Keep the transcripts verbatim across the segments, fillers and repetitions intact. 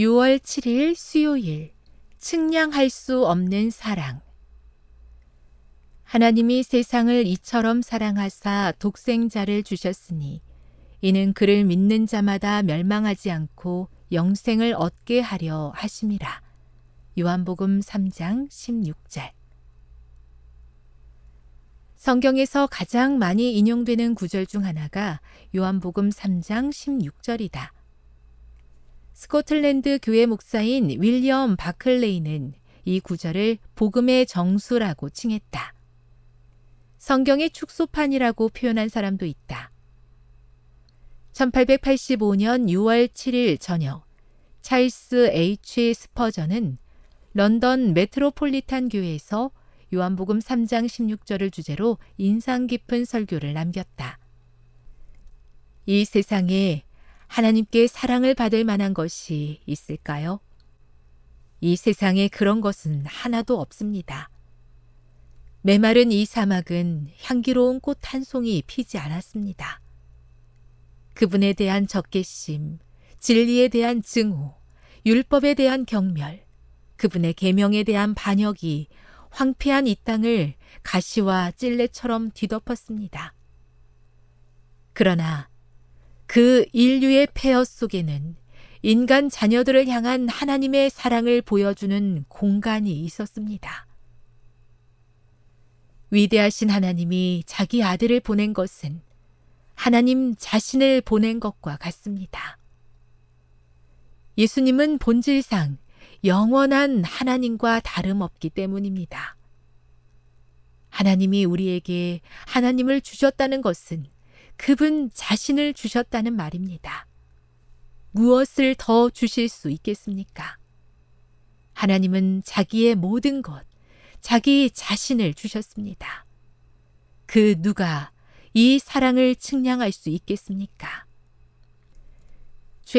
유월 칠일 수요일, 측량할 수 없는 사랑. 하나님이 세상을 이처럼 사랑하사 독생자를 주셨으니 이는 그를 믿는 자마다 멸망하지 않고 영생을 얻게 하려 하심이라. 요한복음 삼 장 십육 절. 성경에서 가장 많이 인용되는 구절 중 하나가 요한복음 삼 장 십육 절이다. 스코틀랜드 교회 목사인 윌리엄 바클레이는 이 구절을 복음의 정수라고 칭했다. 성경의 축소판이라고 표현한 사람도 있다. 천팔백팔십오 년 유월 칠일 저녁, 찰스 에이치 스퍼전은 런던 메트로폴리탄 교회에서 요한복음 삼 장 십육 절을 주제로 인상 깊은 설교를 남겼다. 이 세상에 하나님께 사랑을 받을 만한 것이 있을까요? 이 세상에 그런 것은 하나도 없습니다. 메마른 이 사막은 향기로운 꽃 한 송이 피지 않았습니다. 그분에 대한 적개심, 진리에 대한 증오, 율법에 대한 경멸, 그분의 계명에 대한 반역이 황폐한 이 땅을 가시와 찔레처럼 뒤덮었습니다. 그러나 그 인류의 폐허 속에는 인간 자녀들을 향한 하나님의 사랑을 보여주는 공간이 있었습니다. 위대하신 하나님이 자기 아들을 보낸 것은 하나님 자신을 보낸 것과 같습니다. 예수님은 본질상 영원한 하나님과 다름없기 때문입니다. 하나님이 우리에게 하나님을 주셨다는 것은 그분 자신을 주셨다는 말입니다. 무엇을 더 주실 수 있겠습니까? 하나님은 자기의 모든 것, 자기 자신을 주셨습니다. 그 누가 이 사랑을 측량할 수 있겠습니까?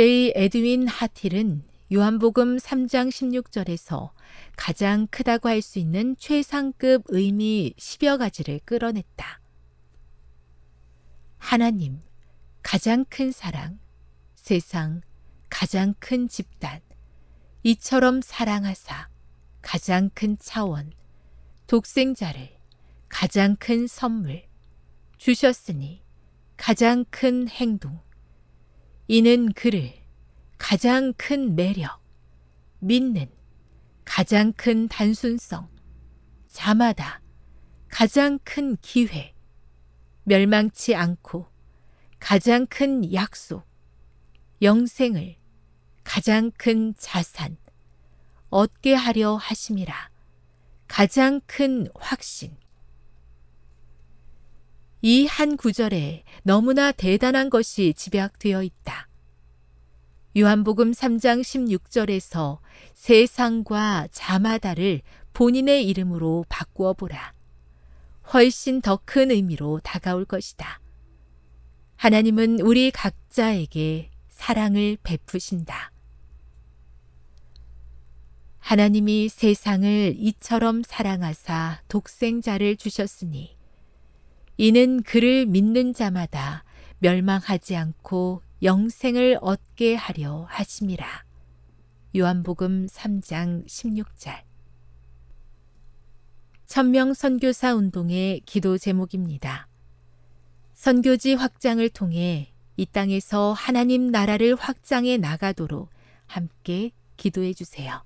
제이 에드윈 하틸은 요한복음 삼 장 십육 절에서 가장 크다고 할 수 있는 최상급 의미 십여 가지를 끌어냈다. 하나님, 가장 큰 사랑, 세상, 가장 큰 집단, 이처럼 사랑하사, 가장 큰 차원, 독생자를, 가장 큰 선물, 주셨으니, 가장 큰 행동, 이는 그를, 가장 큰 매력, 믿는, 가장 큰 단순성, 자마다, 가장 큰 기회, 멸망치 않고, 가장 큰 약속, 영생을, 가장 큰 자산, 얻게 하려 하심이라, 가장 큰 확신. 이 한 구절에 너무나 대단한 것이 집약되어 있다. 요한복음 삼 장 십육 절에서 세상과 자마다를 본인의 이름으로 바꾸어 보라. 훨씬 더 큰 의미로 다가올 것이다. 하나님은 우리 각자에게 사랑을 베푸신다. 하나님이 세상을 이처럼 사랑하사 독생자를 주셨으니 이는 그를 믿는 자마다 멸망하지 않고 영생을 얻게 하려 하심이라. 요한복음 삼 장 십육 절. 천명 선교사 운동의 기도 제목입니다. 선교지 확장을 통해 이 땅에서 하나님 나라를 확장해 나가도록 함께 기도해 주세요.